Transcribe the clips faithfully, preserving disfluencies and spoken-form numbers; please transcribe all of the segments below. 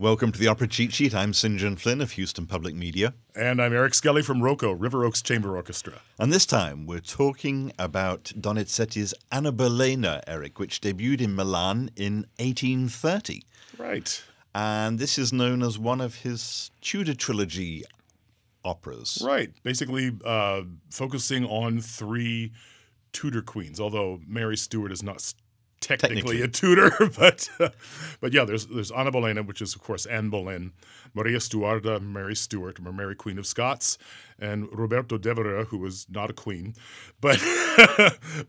Welcome to the Opera Cheat Sheet. I'm Saint John Flynn of Houston Public Media. And I'm Eric Skelly from ROCO, River Oaks Chamber Orchestra. And this time we're talking about Donizetti's Anna Bolena, Eric, which debuted in Milan in eighteen thirty. Right. And this is known as one of his Tudor trilogy operas. Right. Basically uh, focusing on three Tudor queens, although Mary Stuart is not Technically, Technically a Tudor, but uh, but yeah, there's there's Anna Bolena, which is of course Anne Boleyn, Maria Stuarda, Mary Stuart, Mary Queen of Scots, and Roberto Devereux, who was not a queen, but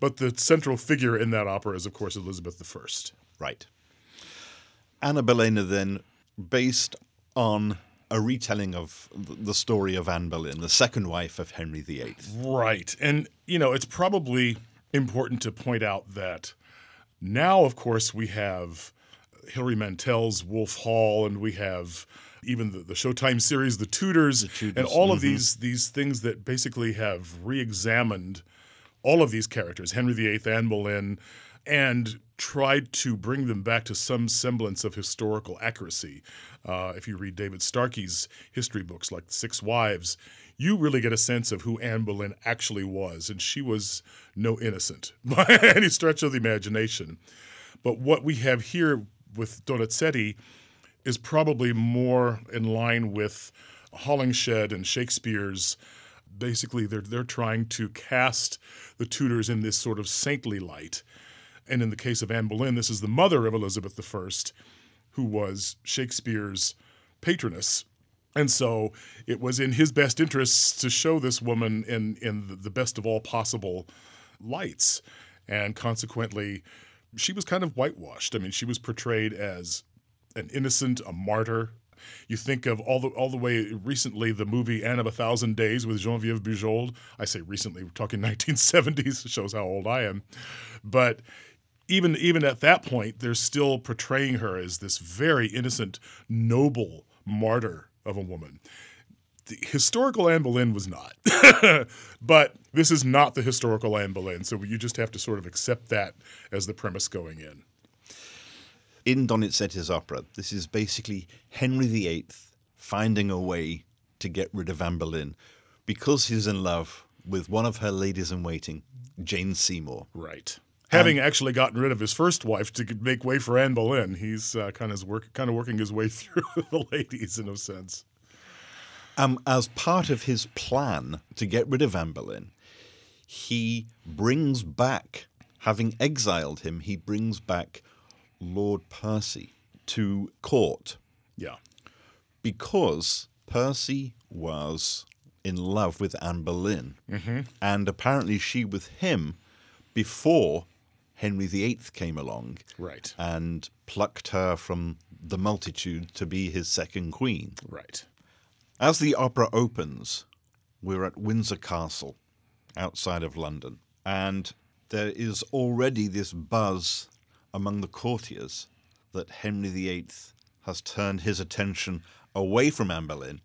but the central figure in that opera is of course Elizabeth the First. Right. Anna Bolena, then, based on a retelling of the story of Anne Boleyn, the second wife of Henry the Eighth. Right, and you know it's probably important to point out that. Now, of course, we have Hilary Mantel's Wolf Hall, and we have even the, the Showtime series, The Tudors, the Tudors. and all mm-hmm. of these these things that basically have re-examined all of these characters, Henry the Eighth, Anne Boleyn, and tried to bring them back to some semblance of historical accuracy. Uh, if you read David Starkey's history books like The Six Wives, you really get a sense of who Anne Boleyn actually was, and she was no innocent by any stretch of the imagination. But what we have here with Donizetti is probably more in line with Hollingshed and Shakespeare's. Basically, they're they're trying to cast the Tudors in this sort of saintly light. And in the case of Anne Boleyn, this is the mother of Elizabeth the First, who was Shakespeare's patroness. And so it was in his best interests to show this woman in, in the best of all possible lights. And consequently, she was kind of whitewashed. I mean, she was portrayed as an innocent, a martyr. You think of all the all the way recently the movie Anne of a Thousand Days with Geneviève Bujold. I say recently, we're talking nineteen seventies. It shows how old I am. But even even at that point, they're still portraying her as this very innocent, noble martyr of a woman. The historical Anne Boleyn was not. But this is not the historical Anne Boleyn, so you just have to sort of accept that as the premise going in. In Donizetti's opera, this is basically Henry the Eighth finding a way to get rid of Anne Boleyn because he's in love with one of her ladies-in-waiting, Jane Seymour. Right. Having um, actually gotten rid of his first wife to make way for Anne Boleyn, he's uh, kind of work, kind of working his way through the ladies in a sense. Um, as part of his plan to get rid of Anne Boleyn, he brings back, having exiled him, he brings back Lord Percy to court. Yeah. Because Percy was in love with Anne Boleyn, mm-hmm. and apparently she with him before Henry the Eighth came along, right, and plucked her from the multitude to be his second queen. Right. As the opera opens, we're at Windsor Castle outside of London, and there is already this buzz among the courtiers that Henry the Eighth has turned his attention away from Anne Boleyn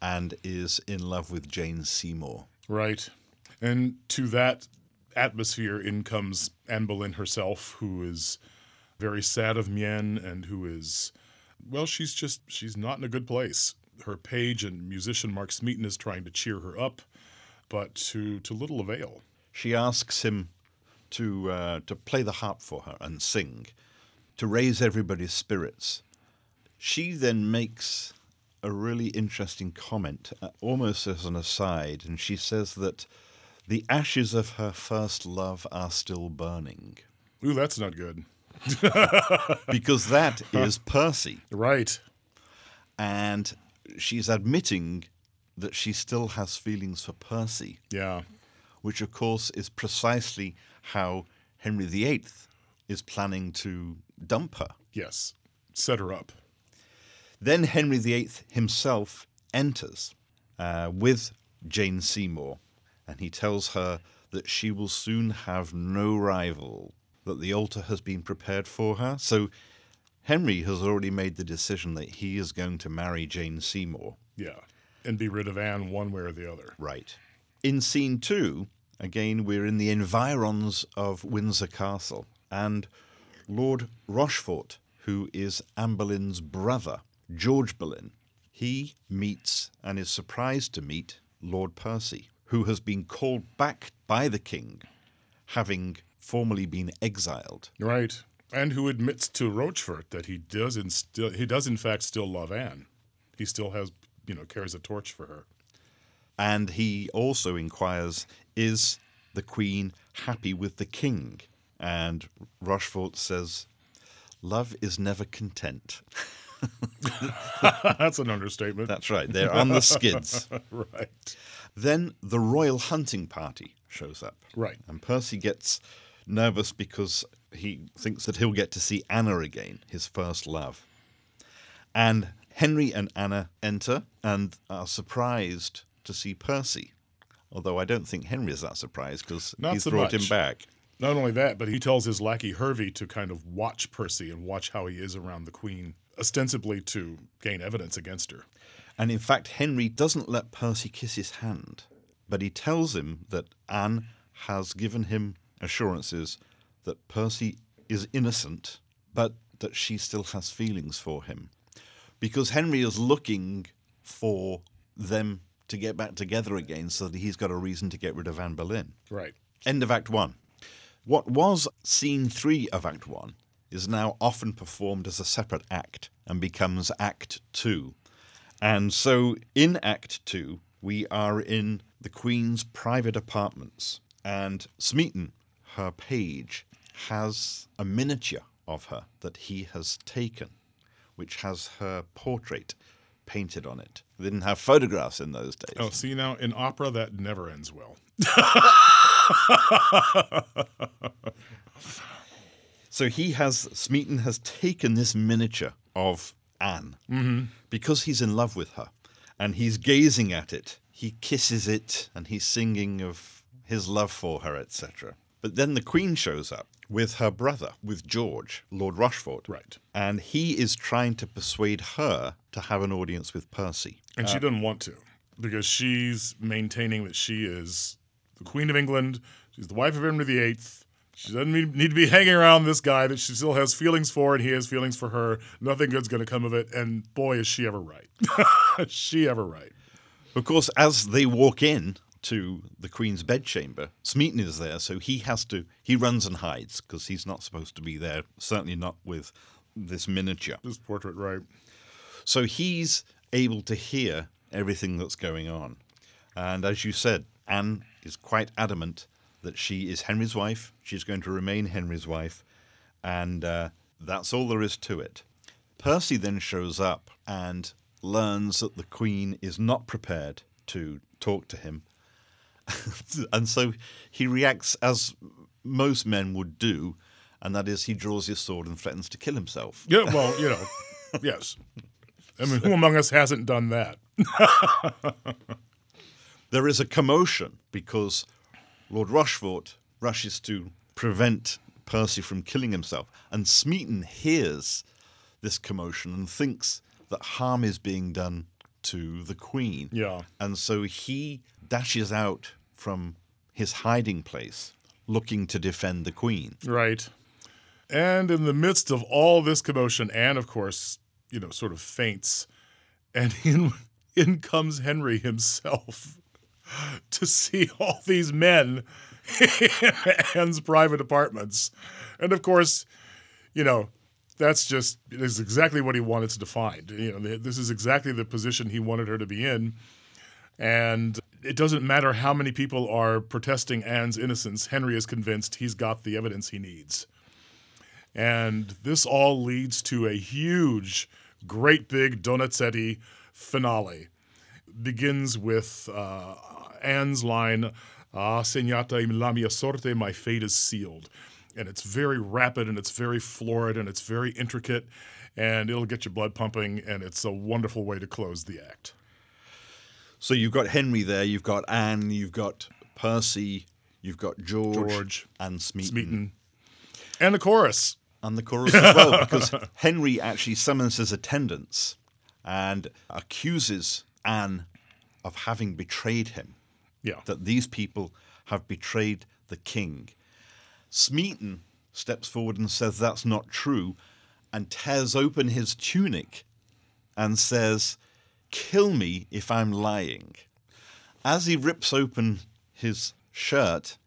and is in love with Jane Seymour. Right. And to that atmosphere in comes Anne Boleyn herself, who is very sad of mien and who is, well, she's just, she's not in a good place. Her page and musician Mark Smeaton is trying to cheer her up, but to, to little avail. She asks him to uh, to play the harp for her and sing, to raise everybody's spirits. She then makes a really interesting comment, uh, almost as an aside, and she says that the ashes of her first love are still burning. Ooh, that's not good. Because that is Percy. Right. And she's admitting that she still has feelings for Percy. Yeah. Which, of course, is precisely how Henry the Eighth is planning to dump her. Yes. Set her up. Then Henry the Eighth himself enters uh, with Jane Seymour. And he tells her that she will soon have no rival, that the altar has been prepared for her. So Henry has already made the decision that he is going to marry Jane Seymour. Yeah, and be rid of Anne one way or the other. Right. In scene two, again, we're in the environs of Windsor Castle. And Lord Rochefort, who is Anne Boleyn's brother, George Boleyn, he meets and is surprised to meet Lord Percy, who has been called back by the king, having formerly been exiled. Right. And who admits to Rochefort that he does, in still, he does in fact still love Anne. He still has, you know, carries a torch for her. And he also inquires, is the queen happy with the king? And Rochefort says, love is never content. That's an understatement. That's right. They're on the skids. Right. Then the royal hunting party shows up. Right. And Percy gets nervous because he thinks that he'll get to see Anna again, his first love. And Henry and Anna enter and are surprised to see Percy. Although I don't think Henry is that surprised because he's so brought much. him back. Not only that, but he tells his lackey Hervey to kind of watch Percy and watch how he is around the queen, ostensibly to gain evidence against her. And in fact, Henry doesn't let Percy kiss his hand, but he tells him that Anne has given him assurances that Percy is innocent, but that she still has feelings for him. Because Henry is looking for them to get back together again so that he's got a reason to get rid of Anne Boleyn. Right. End of Act One. What was Scene Three of Act One is now often performed as a separate act and becomes Act Two. And so in Act Two, we are in the Queen's private apartments, and Smeaton, her page, has a miniature of her that he has taken, which has her portrait painted on it. They didn't have photographs in those days. Oh, see now, in opera, that never ends well. So he has, Smeaton has taken this miniature of Anne mm-hmm. because he's in love with her and he's gazing at it. He kisses it and he's singing of his love for her, et cetera. But then the Queen shows up with her brother, with George, Lord Rochefort. Right. And he is trying to persuade her to have an audience with Percy. And uh, she doesn't want to because she's maintaining that she is the Queen of England. She's the wife of Henry the eighth. She doesn't need to be hanging around this guy that she still has feelings for and he has feelings for her. Nothing good's going to come of it. And boy, is she ever right. Is she ever right. Of course, as they walk in to the Queen's bedchamber, Smeaton is there, so he has to, he runs and hides because he's not supposed to be there, certainly not with this miniature. This portrait, right. So he's able to hear everything that's going on. And as you said, Anne is quite adamant that she is Henry's wife, she's going to remain Henry's wife, and uh, that's all there is to it. Percy then shows up and learns that the Queen is not prepared to talk to him. And so he reacts as most men would do, and that is he draws his sword and threatens to kill himself. Yeah, well, you know, yes. I mean, who among us hasn't done that? There is a commotion because Lord Rochefort rushes to prevent Percy from killing himself, and Smeaton hears this commotion and thinks that harm is being done to the Queen. Yeah. And so he dashes out from his hiding place looking to defend the Queen. Right. And in the midst of all this commotion, Anne, of course, you know, sort of faints. And in, in comes Henry himself to see all these men in Anne's private apartments. And, of course, you know, that's just is exactly what he wanted to find. You know, this is exactly the position he wanted her to be in. And it doesn't matter how many people are protesting Anne's innocence, Henry is convinced he's got the evidence he needs. And this all leads to a huge, great big Donizetti finale. It begins with uh, Anne's line, "Ah, segnata in la mia sorte, my fate is sealed." And it's very rapid, and it's very florid, and it's very intricate, and it'll get your blood pumping, and it's a wonderful way to close the act. So you've got Henry there, you've got Anne, you've got Percy, you've got George, George and Smeaton. Smeaton. And the chorus. And the chorus as well, because Henry actually summons his attendants and accuses Anne of having betrayed him. Yeah. That these people have betrayed the king. Smeaton steps forward and says that's not true and tears open his tunic and says, "Kill me if I'm lying." As he rips open his shirt,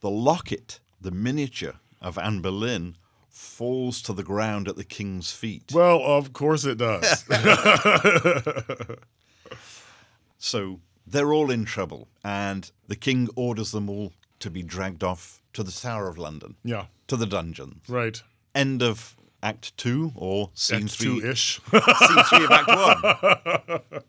the locket, the miniature of Anne Boleyn, falls to the ground at the king's feet. Well, of course it does. So they're all in trouble, and the king orders them all to be dragged off to the Tower of London. Yeah. To the dungeons. Right. End of Act Two, or Scene Act Three. Act Two-ish. Scene Three of Act One.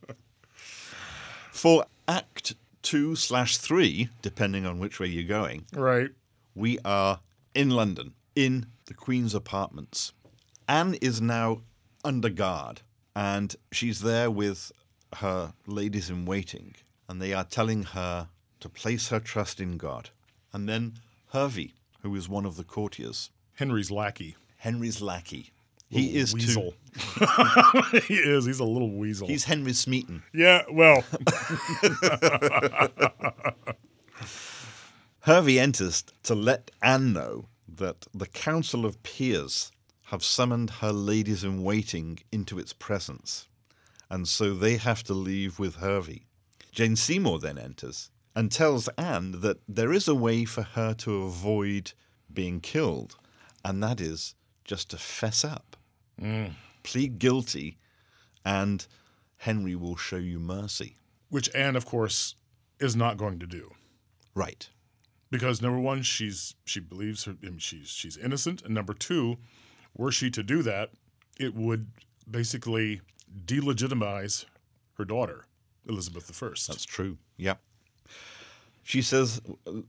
For Act Two slash Three, depending on which way you're going. Right. We are in London, in the Queen's apartments. Anne is now under guard, and she's there with her ladies-in-waiting, and they are telling her to place her trust in God. And then Hervey, who is one of the courtiers. Henry's lackey. Henry's lackey. Little he is weasel. Too. He is. He's a little weasel. He's Henry Smeaton. Yeah, well. Hervey enters to let Anne know that the Council of Peers have summoned her ladies-in-waiting into its presence, and so they have to leave with Hervey. Jane Seymour then enters and tells Anne that there is a way for her to avoid being killed, and that is just to fess up. Mm. Plead guilty, and Henry will show you mercy. Which Anne, of course, is not going to do. Right. Because, number one, she's she believes her, I mean, she's, she's innocent, and number two, were she to do that, it would basically delegitimize her daughter, Elizabeth the First. That's true, yeah. She says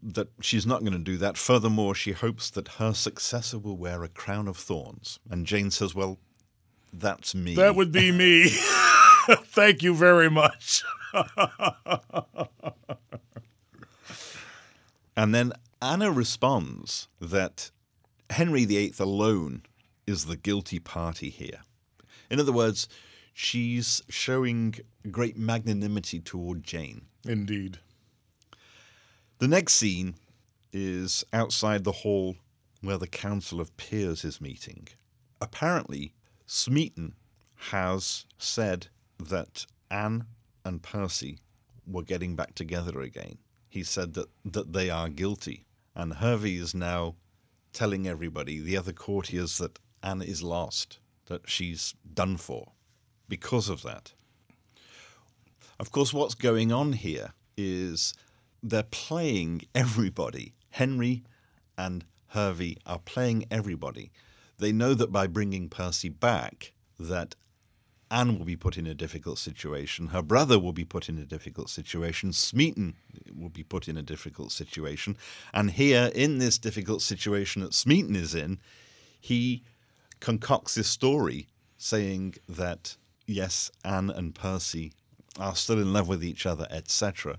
that she's not going to do that. Furthermore, she hopes that her successor will wear a crown of thorns. And Jane says, well, that's me. That would be me. Thank you very much. And then Anna responds that Henry the Eighth alone is the guilty party here. In other words, she's showing great magnanimity toward Jane. Indeed. The next scene is outside the hall where the Council of Peers is meeting. Apparently, Smeaton has said that Anne and Percy were getting back together again. He said that, that they are guilty. And Hervey is now telling everybody, the other courtiers, that Anne is lost, that she's done for because of that. Of course, what's going on here is they're playing everybody. Henry and Hervey are playing everybody. They know that by bringing Percy back, that Anne will be put in a difficult situation. Her brother will be put in a difficult situation. Smeaton will be put in a difficult situation. And here, in this difficult situation that Smeaton is in, he concocts this story saying that, yes, Anne and Percy are still in love with each other, et cetera,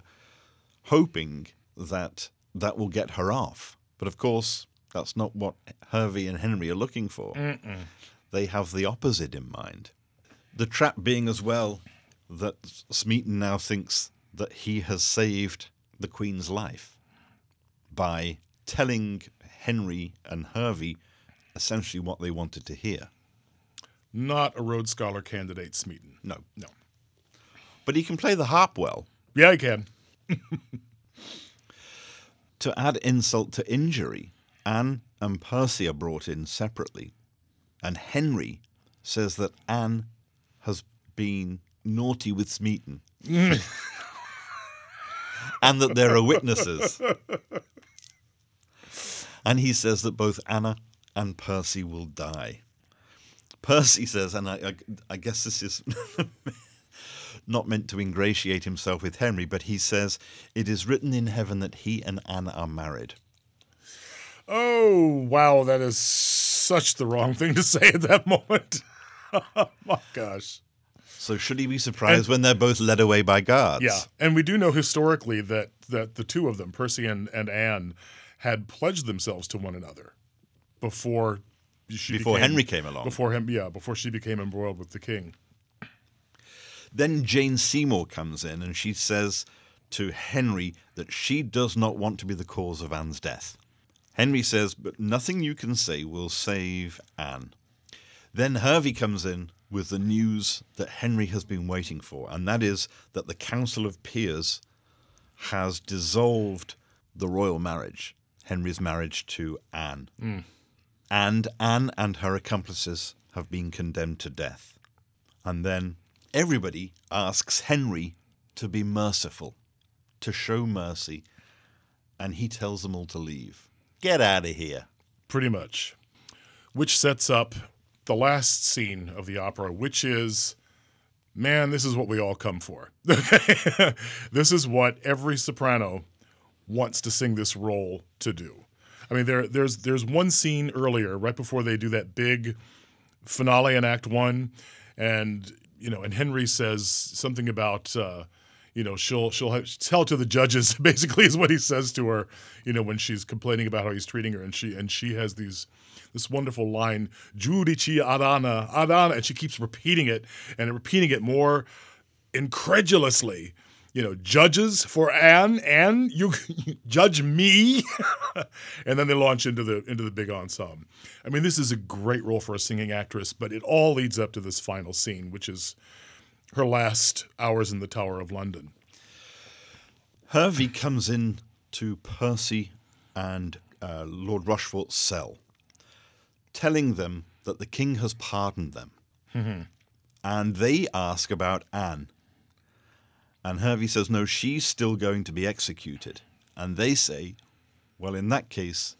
hoping that that will get her off. But, of course, that's not what Hervey and Henry are looking for. Mm-mm. They have the opposite in mind. The trap being as well that Smeaton now thinks that he has saved the Queen's life by telling Henry and Hervey essentially what they wanted to hear. Not a Rhodes Scholar candidate, Smeaton. No. No. But he can play the harp well. Yeah, he can. To add insult to injury, Anne and Percy are brought in separately, and Henry says that Anne has been naughty with Smeaton and that there are witnesses. And he says that both Anna and Percy will die. Percy says, and I, I, I guess this is not meant to ingratiate himself with Henry, but he says, it is written in heaven that he and Anne are married. Oh, wow, that is such the wrong thing to say at that moment. My gosh. So should he be surprised and, when they're both led away by guards? Yeah, and we do know historically that, that the two of them, Percy and, and Anne, had pledged themselves to one another before she Before became, Henry came along. Before him, yeah, before she became embroiled with the king. Then Jane Seymour comes in and she says to Henry that she does not want to be the cause of Anne's death. Henry says, but nothing you can say will save Anne. Then Hervey comes in with the news that Henry has been waiting for, and that is that the Council of Peers has dissolved the royal marriage, Henry's marriage to Anne. Mm. And Anne and her accomplices have been condemned to death. And then everybody asks Henry to be merciful, to show mercy, and he tells them all to leave. Get out of here. Pretty much. Which sets up the last scene of the opera, which is, man, this is what we all come for. This is what every soprano wants to sing this role to do. I mean, there, there's there's one scene earlier, right before they do that big finale in Act One, and you know, and Henry says something about, uh, you know, she'll she'll have, tell to the judges, basically, is what he says to her, you know, when she's complaining about how he's treating her, and she and she has these. This wonderful line, Giudici ad Anna, ad Anna, and she keeps repeating it and repeating it more incredulously. You know, judges for Anne, Anne, you, you judge me, and then they launch into the into the big ensemble. I mean, this is a great role for a singing actress, but it all leads up to this final scene, which is her last hours in the Tower of London. Hervey comes in to Percy and uh, Lord Rochefort's cell, telling them that the king has pardoned them. Mm-hmm. And they ask about Anne. And Hervey says, no, she's still going to be executed. And they say, well, in that case,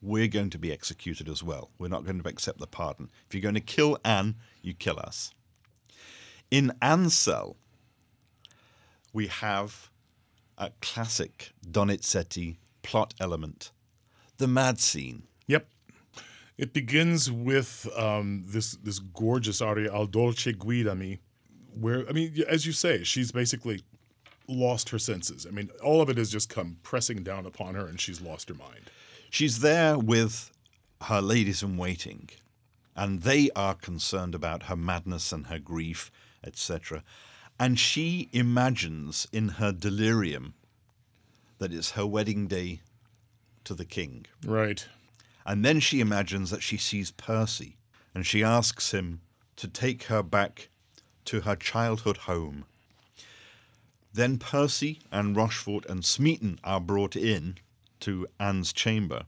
we're going to be executed as well. We're not going to accept the pardon. If you're going to kill Anne, you kill us. In Anne's cell, we have a classic Donizetti plot element, the mad scene. Yep. It begins with um, this this gorgeous aria, Al Dolce Guidami, where, I mean, as you say, she's basically lost her senses. I mean, all of it has just come pressing down upon her, and she's lost her mind. She's there with her ladies-in-waiting, and they are concerned about her madness and her grief, et cetera. And she imagines in her delirium that it's her wedding day to the king. Right. And then she imagines that she sees Percy, and she asks him to take her back to her childhood home. Then Percy and Rochefort and Smeaton are brought in to Anne's chamber.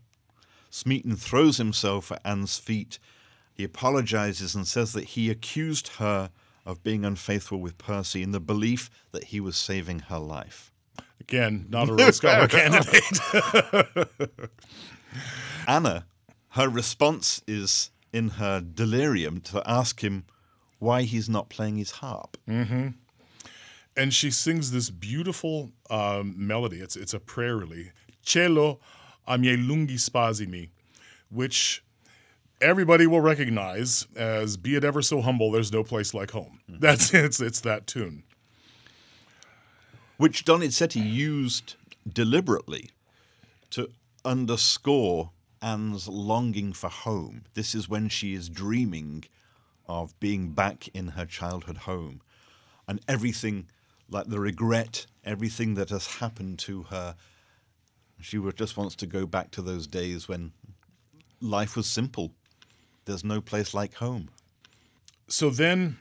Smeaton throws himself at Anne's feet. He apologizes and says that he accused her of being unfaithful with Percy in the belief that he was saving her life. Again, not a real scholar candidate. Anna, her response is in her delirium to ask him why he's not playing his harp. Mm-hmm. And she sings this beautiful um, melody. It's it's a prayer really. Cielo a miei lunghi spasimi, which everybody will recognize as "Be it ever so humble, there's no place like home." Mm-hmm. That's it's it's that tune, which Donizetti used deliberately to underscore Anne's longing for home. This is when she is dreaming of being back in her childhood home. And everything, like the regret, everything that has happened to her, she just wants to go back to those days when life was simple. There's no place like home. So then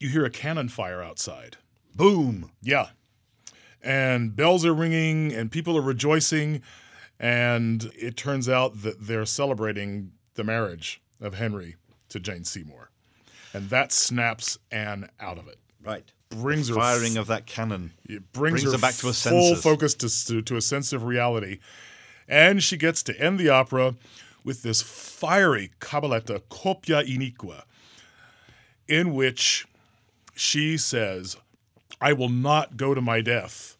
you hear a cannon fire outside. Boom! Yeah. And bells are ringing and people are rejoicing. And it turns out that they're celebrating the marriage of Henry to Jane Seymour. And that snaps Anne out of it. Right. Brings the firing her f- of that cannon. It brings, brings her, her back to a sense. Full focus to, to, to a sense of reality. And she gets to end the opera with this fiery cabaletta, Copia Iniqua, in which she says, "I will not go to my death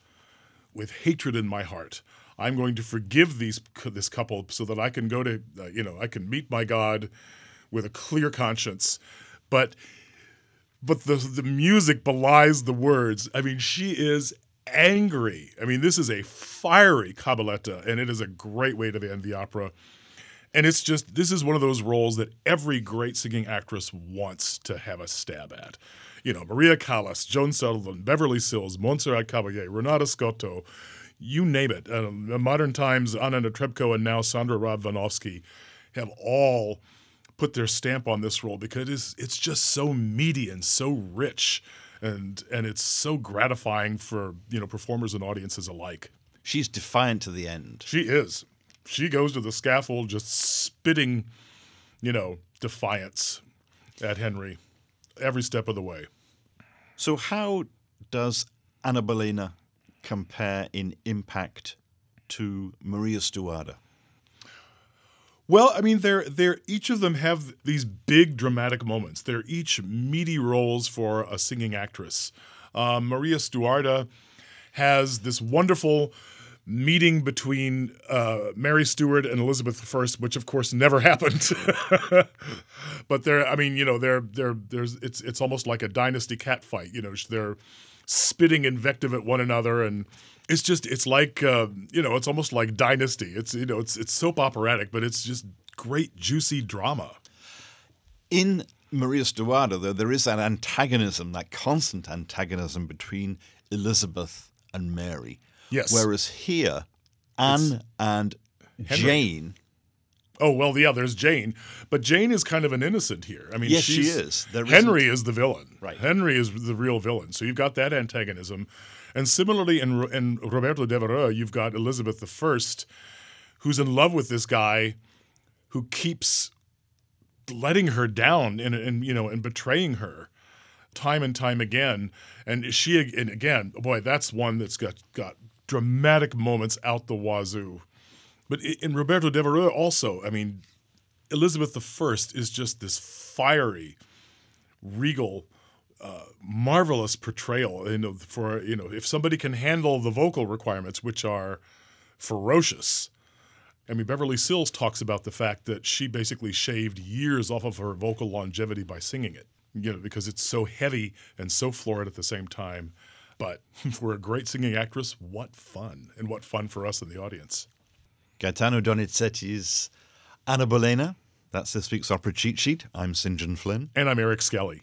with hatred in my heart. I'm going to forgive these this couple so that I can go to, uh, you know, I can meet my God with a clear conscience." But but the the music belies the words. I mean, she is angry. I mean, this is a fiery cabaletta, and it is a great way to end the opera. And it's just, this is one of those roles that every great singing actress wants to have a stab at. You know, Maria Callas, Joan Sutherland, Beverly Sills, Montserrat Caballé, Renata Scotto, you name it. Uh, in modern times, Anna Netrebko and now Sandra Radvanovsky have all put their stamp on this role, because it is, it's just so meaty and so rich, and and it's so gratifying for, you know, performers and audiences alike. She's defiant to the end. She is. She goes to the scaffold just spitting, you know, defiance at Henry every step of the way. So how does Anna Bolena compare in impact to Maria Stuarda? Well, I mean, they're they're each of them have these big dramatic moments. They're each meaty roles for a singing actress. Uh, Maria Stuarda has this wonderful meeting between uh, Mary Stuart and Elizabeth the First, which of course never happened. But they're, I mean, you know, they're they're there's it's it's almost like a dynasty catfight. You know, they're spitting invective at one another, and it's just it's like uh, you know, it's almost like Dynasty. It's you know, it's it's soap operatic, but it's just great juicy drama. In Maria Stuarda, though, there is that antagonism, that constant antagonism between Elizabeth and Mary. Yes. Whereas here, Anne it's and Henry. Jane. Oh, well, yeah, there's Jane. But Jane is kind of an innocent here. I mean, yes, she's, she is. There Henry isn't. is the villain. Right. Henry is the real villain. So you've got that antagonism. And similarly, in, in Roberto Devereux, you've got Elizabeth the First, who's in love with this guy who keeps letting her down and, and, you know, and betraying her time and time again. And she, and again, boy, that's one that's got got. dramatic moments out the wazoo. But in Roberto Devereux also, I mean, Elizabeth the First is just this fiery, regal, uh, marvelous portrayal. You know, for, you know, if somebody can handle the vocal requirements, which are ferocious. I mean, Beverly Sills talks about the fact that she basically shaved years off of her vocal longevity by singing it, you know, because it's so heavy and so florid at the same time. But for a great singing actress, what fun, and what fun for us in the audience. Gaetano Donizetti's Anna Bolena. That's this week's Opera Cheat Sheet. I'm Saint John Flynn. And I'm Eric Skelly.